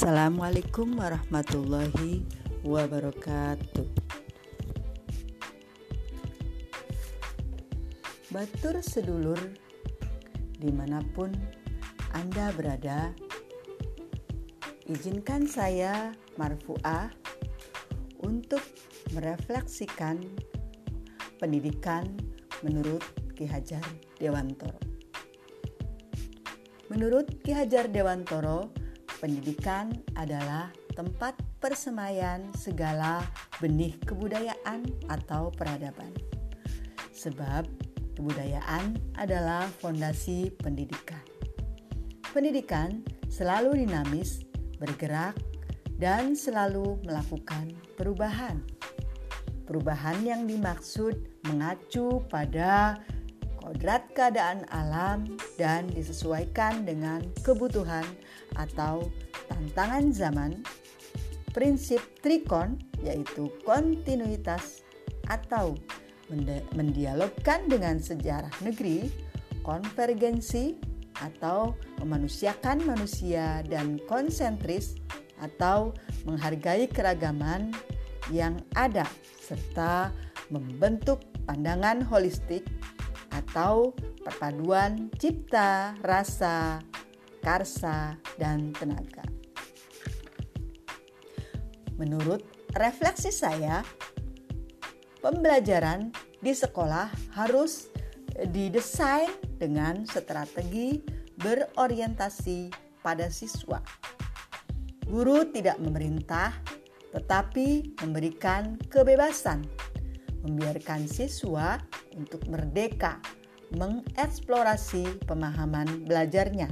Assalamualaikum warahmatullahi wabarakatuh. Batur sedulur, dimanapun Anda berada, izinkan saya Marfu'ah untuk merefleksikan pendidikan menurut Ki Hajar Dewantoro. Menurut Ki Hajar Dewantoro, pendidikan adalah tempat persemaian segala benih kebudayaan atau peradaban. Sebab kebudayaan adalah fondasi pendidikan. Pendidikan selalu dinamis, bergerak, dan selalu melakukan perubahan. Perubahan yang dimaksud mengacu pada kodrat keadaan alam dan disesuaikan dengan kebutuhan atau tantangan zaman, prinsip trikon yaitu kontinuitas atau mendialogkan dengan sejarah negeri, konvergensi atau memanusiakan manusia, dan konsentris atau menghargai keragaman yang ada serta membentuk pandangan holistik atau perpaduan cipta, rasa, karsa, dan tenaga. Menurut refleksi saya, pembelajaran di sekolah harus didesain dengan strategi berorientasi pada siswa. Guru tidak memerintah, tetapi memberikan kebebasan, membiarkan siswa untuk merdeka mengeksplorasi pemahaman belajarnya.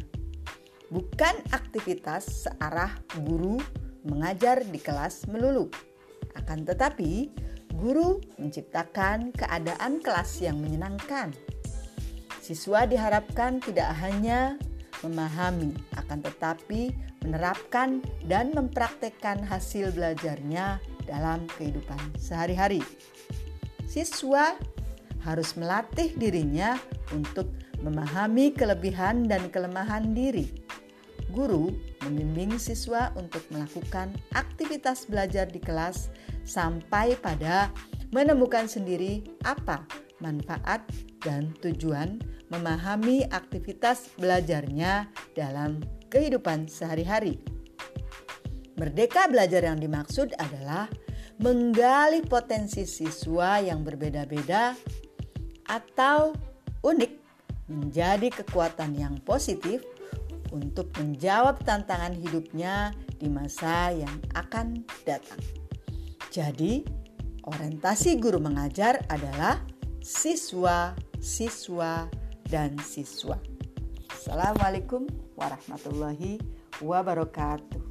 Bukan aktivitas searah guru mengajar di kelas melulu. Akan tetapi, guru menciptakan keadaan kelas yang menyenangkan. Siswa diharapkan tidak hanya memahami, akan tetapi menerapkan dan mempraktekkan hasil belajarnya dalam kehidupan sehari-hari. Siswa harus melatih dirinya untuk memahami kelebihan dan kelemahan diri. Guru membimbing siswa untuk melakukan aktivitas belajar di kelas sampai pada menemukan sendiri apa manfaat dan tujuan memahami aktivitas belajarnya dalam kehidupan sehari-hari. Merdeka belajar yang dimaksud adalah menggali potensi siswa yang berbeda-beda atau unik menjadi kekuatan yang positif untuk menjawab tantangan hidupnya di masa yang akan datang. Jadi, orientasi guru mengajar adalah siswa, siswa, dan siswa. Assalamualaikum warahmatullahi wabarakatuh.